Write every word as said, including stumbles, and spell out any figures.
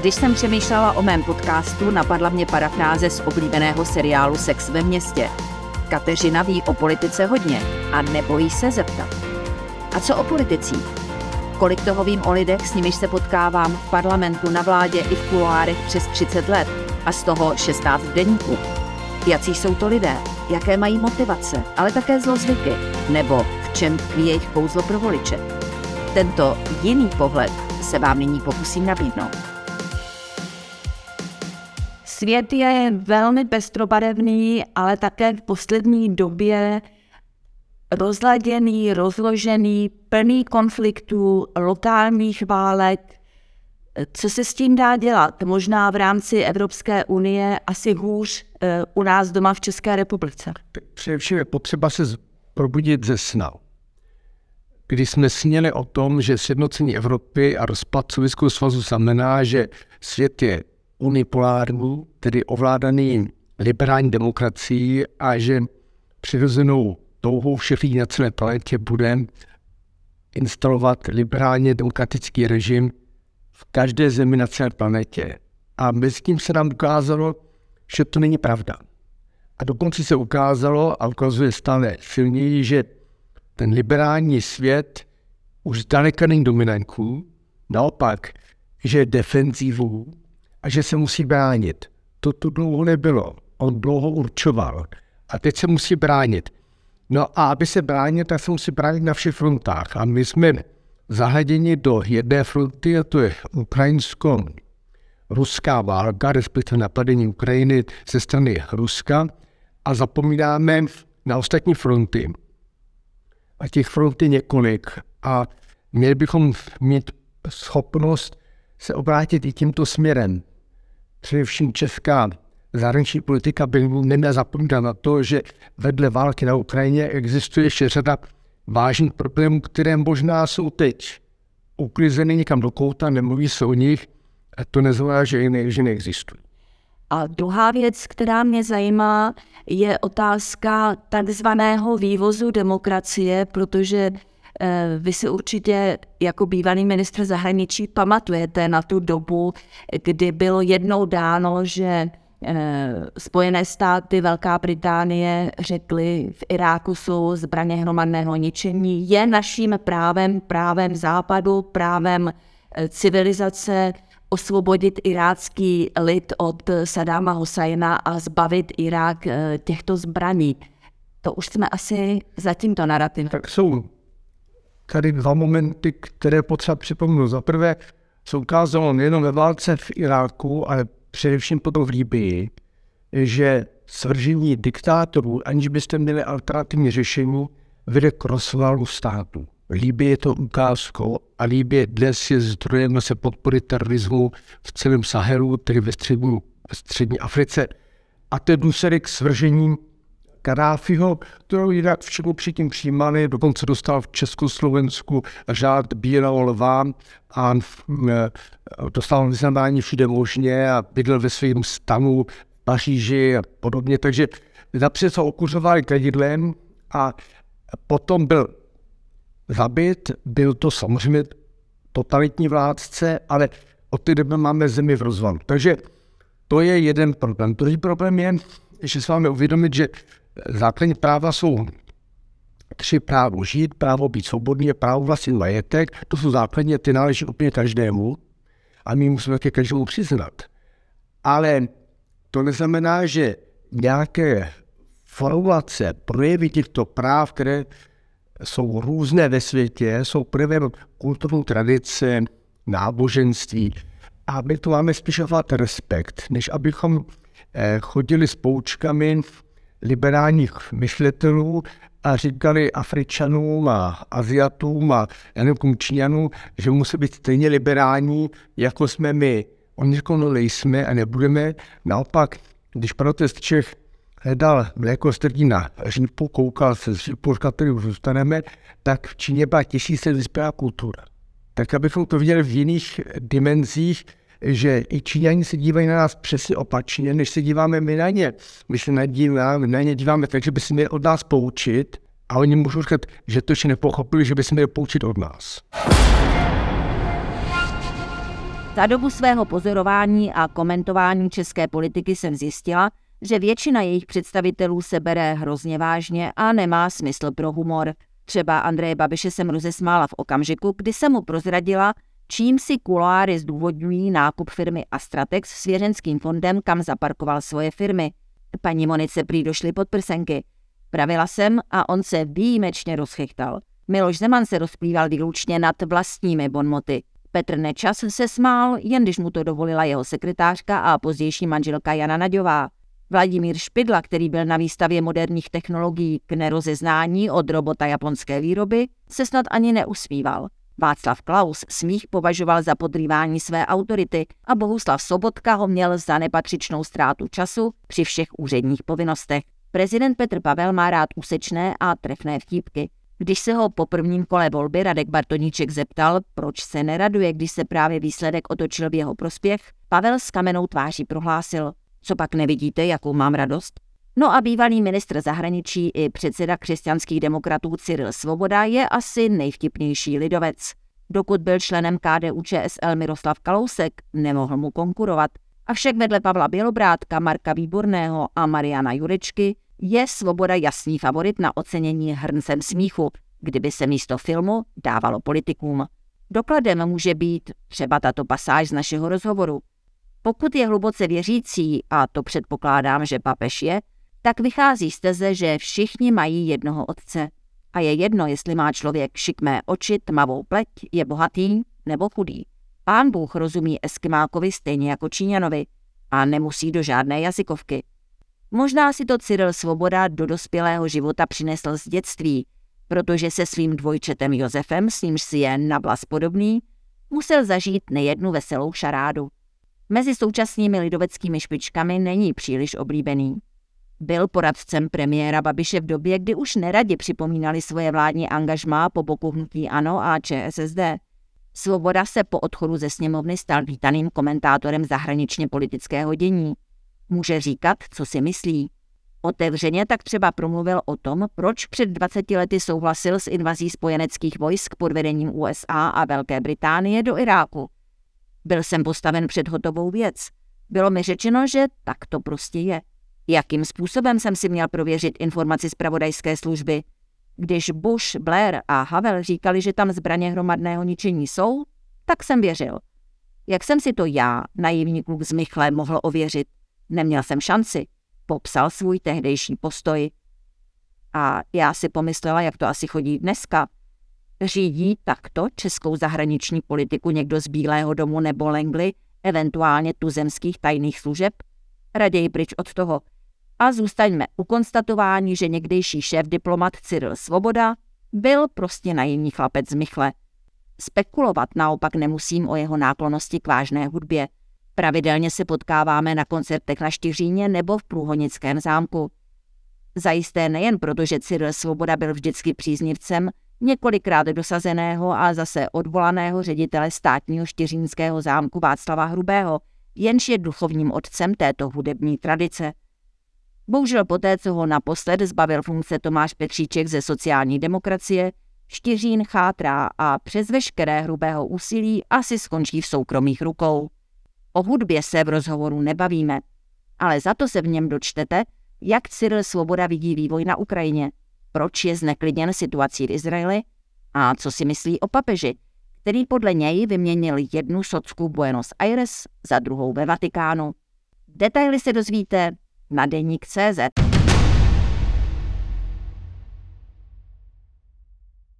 Když jsem přemýšlela o mém podcastu, napadla mě parafráze z oblíbeného seriálu Sex ve městě. Kateřina ví o politice hodně a nebojí se zeptat. A co o politicích? Kolik toho vím o lidech, s nimiž se potkávám v parlamentu, na vládě i v kuloárech přes třicet let a z toho šestnáct v Deníku. Jací jsou to lidé, jaké mají motivace, ale také zlozvyky, nebo v čem tkví jejich kouzlo pro voliče. Tento jiný pohled se vám nyní pokusím nabídnout. Svět je velmi pestrobarevný, ale také v poslední době rozladěný, rozložený, plný konfliktů, lokálních válek. Co se s tím dá dělat? Možná v rámci Evropské unie, asi hůř u nás doma v České republice. Především je potřeba se probudit ze sna. Když jsme sněli o tom, že sjednocení Evropy a rozpad Sovětského svazu znamená, že svět je unipolární, tedy ovládaný liberální demokracií a že přirozenou touhou všech lidí na celé planetě bude instalovat liberálně demokratický režim v každé zemi na celé planetě. A mezi tím se nám ukázalo, že to není pravda. A dokonce se ukázalo a ukazuje stále silněji, že ten liberální svět už zdaleka není dominantní, naopak, že je defenzivní a že se musí bránit. To tu dlouho nebylo, on dlouho určoval a teď se musí bránit. No a aby se bránil, tak se musí bránit na všech frontách. A my jsme zahaděni do jedné fronty, a to je ukrajinsko-ruská válka, respektive napadení Ukrajiny ze strany Ruska, a zapomínáme na ostatní fronty. A těch fronty několik. A měli bychom mít schopnost se obrátit i tímto směrem. Především česká zahraniční politika by neměla zapomínat na to, že vedle války na Ukrajině existuje ještě řada vážných problémů, které možná jsou teď uklizeny někam do kouta, nemluví se o nich, a to neznamená, že, ne, že neexistují. A druhá věc, která mě zajímá, je otázka takzvaného vývozu demokracie, protože eh, vy si určitě jako bývalý ministr zahraničí pamatujete na tu dobu, kdy bylo jednou dáno, že Spojené státy, Velká Británie řekly, v Iráku jsou zbraně hromadného ničení. Je naším právem, právem západu, právem civilizace osvobodit irácký lid od Saddáma Husajna a zbavit Irák těchto zbraní. To už jsme asi za tímto narrativem. Tak jsou tady dva momenty, které potřeba připomnout. Za prvé se ukázalo nejenom ve válce v Iráku, ale především potom v Libyi, že svržení diktátorů, aniž byste měli alternativní řešení, vede k rozvalu státu. Libye je to ukázkou a Libye dnes je zdrojem se podpory terorismu v celém Sahelu, tedy ve střední, ve střední Africe. A to je důsledek svržení Kadáfiho, kterou jinak všemu předtím přijímali, dokonce dostal v Československu řád bílého lva a dostal vyznamenání všude možně a bydlel ve svém stanu v Paříži a podobně. Takže například se okuřovali kadidlem a potom byl zabit, byl to samozřejmě totalitní vládce, ale od té doby máme zemi v rozvalu. Takže to je jeden problém. Druhý problém je, že se máme uvědomit, že základní práva jsou tři: právo žít, právo být svobodný a právo vlastnit majetek. To jsou základně, ty náleží úplně každému a my musíme ke každému přiznat. Ale to neznamená, že nějaké formulace, projevy těchto práv, které jsou různé ve světě, jsou projevem kulturní tradice, náboženství. A my tu máme spíš dát respekt, než abychom chodili s poučkami liberálních myšletelů a říkali Afričanům a Asiatům a jenom Číňanům, že musí být stejně liberální, jako jsme my. Oni řeknou, no nejsme a nebudeme. Naopak, když protest Čech hledal mléko z na řípu, koukal se z řípu, který už zůstaneme, tak v Číně byla tisíce vyspělá kultura. Tak abychom to viděli v jiných dimenzích, že i Číňani se dívají na nás přesně opačně, než se díváme my na ně. My se na, díváme, na ně díváme tak, že by se měli od nás poučit, a oni můžou říkat, že to ještě nepochopili, že by se měli poučit od nás. Za dobu svého pozorování a komentování české politiky jsem zjistila, že většina jejich představitelů se bere hrozně vážně a nemá smysl pro humor. Třeba Andreje Babiše jsem rozesmála v okamžiku, kdy jsem mu prozradila, čím si kuloáry zdůvodňují nákup firmy Astratex svěřenským fondem, kam zaparkoval svoje firmy. Paní Monice prý došly pod prsenky. Pravila jsem a on se výjimečně rozchechtal. Miloš Zeman se rozplýval výlučně nad vlastními bonmoty. Petr Nečas se smál, jen když mu to dovolila jeho sekretářka a pozdější manželka Jana Nadiová. Vladimír Špidla, který byl na výstavě moderních technologií k nerozeznání od robota japonské výroby, se snad ani neusmíval. Václav Klaus smích považoval za podrývání své autority a Bohuslav Sobotka ho měl za nepatřičnou ztrátu času při všech úředních povinnostech. Prezident Petr Pavel má rád úsečné a trefné vtípky. Když se ho po prvním kole volby Radek Bartoníček zeptal, proč se neraduje, když se právě výsledek otočil v jeho prospěch, Pavel s kamennou tváří prohlásil: co pak nevidíte, jakou mám radost? No a bývalý ministr zahraničí i předseda křesťanských demokratů Cyril Svoboda je asi nejvtipnější lidovec. Dokud byl členem K D U Č S L Miroslav Kalousek, nemohl mu konkurovat. Avšak vedle Pavla Bělobrádka, Marka Výborného a Mariána Juričky je Svoboda jasný favorit na ocenění hrncem smíchu, kdyby se místo filmu dávalo politikům. Dokladem může být třeba tato pasáž z našeho rozhovoru. Pokud je hluboce věřící, a to předpokládám, že papež je, tak vychází z teze, že všichni mají jednoho otce. A je jedno, jestli má člověk šikmé oči, tmavou pleť, je bohatý nebo chudý. Pán Bůh rozumí Eskimákovi stejně jako Číňanovi a nemusí do žádné jazykovky. Možná si to Cyril Svoboda do dospělého života přinesl z dětství, protože se svým dvojčetem Josefem, s nímž si je na vlas podobný, musel zažít nejednu veselou šarádu. Mezi současnými lidoveckými špičkami není příliš oblíbený. Byl poradcem premiéra Babiše v době, kdy už neradi připomínali svoje vládní angažmá po boku hnutí ANO a Č S S D. Svoboda se po odchodu ze sněmovny stal vítaným komentátorem zahraničně politického dění. Může říkat, co si myslí. Otevřeně tak třeba promluvil o tom, proč před dvaceti lety souhlasil s invazí spojeneckých vojsk pod vedením U S A a Velké Británie do Iráku. Byl jsem postaven před hotovou věc. Bylo mi řečeno, že tak to prostě je. Jakým způsobem jsem si měl prověřit informaci zpravodajské služby? Když Bush, Blair a Havel říkali, že tam zbraně hromadného ničení jsou, tak jsem věřil. Jak jsem si to já, naivní kluk z Michle, mohl ověřit? Neměl jsem šanci. Popsal svůj tehdejší postoj. A já si pomyslela, jak to asi chodí dneska. Řídí takto českou zahraniční politiku někdo z Bílého domu nebo Langley, eventuálně tuzemských tajných služeb? Raději pryč od toho. A zůstaňme u konstatování, že někdejší šéf diplomat Cyril Svoboda byl prostě naivní chlapec z Michle. Spekulovat naopak nemusím o jeho náklonnosti k vážné hudbě. Pravidelně se potkáváme na koncertech na Štiříně nebo v Průhonickém zámku. Zajisté nejen proto, že Cyril Svoboda byl vždycky příznivcem několikrát dosazeného a zase odvolaného ředitele státního Štiřínského zámku Václava Hrubého, jenž je duchovním otcem této hudební tradice. Bohužel poté, co ho naposled zbavil funkce Tomáš Petříček ze sociální demokracie, Štiřín chátrá a přes veškeré Hrubého úsilí asi skončí v soukromých rukou. O hudbě se v rozhovoru nebavíme, ale za to se v něm dočtete, jak Cyril Svoboda vidí vývoj na Ukrajině, proč je zneklidněn situací v Izraeli a co si myslí o papeži, který podle něj vyměnil jednu socku Buenos Aires za druhou ve Vatikánu. Detaily se dozvíte na deník tečka cé zet.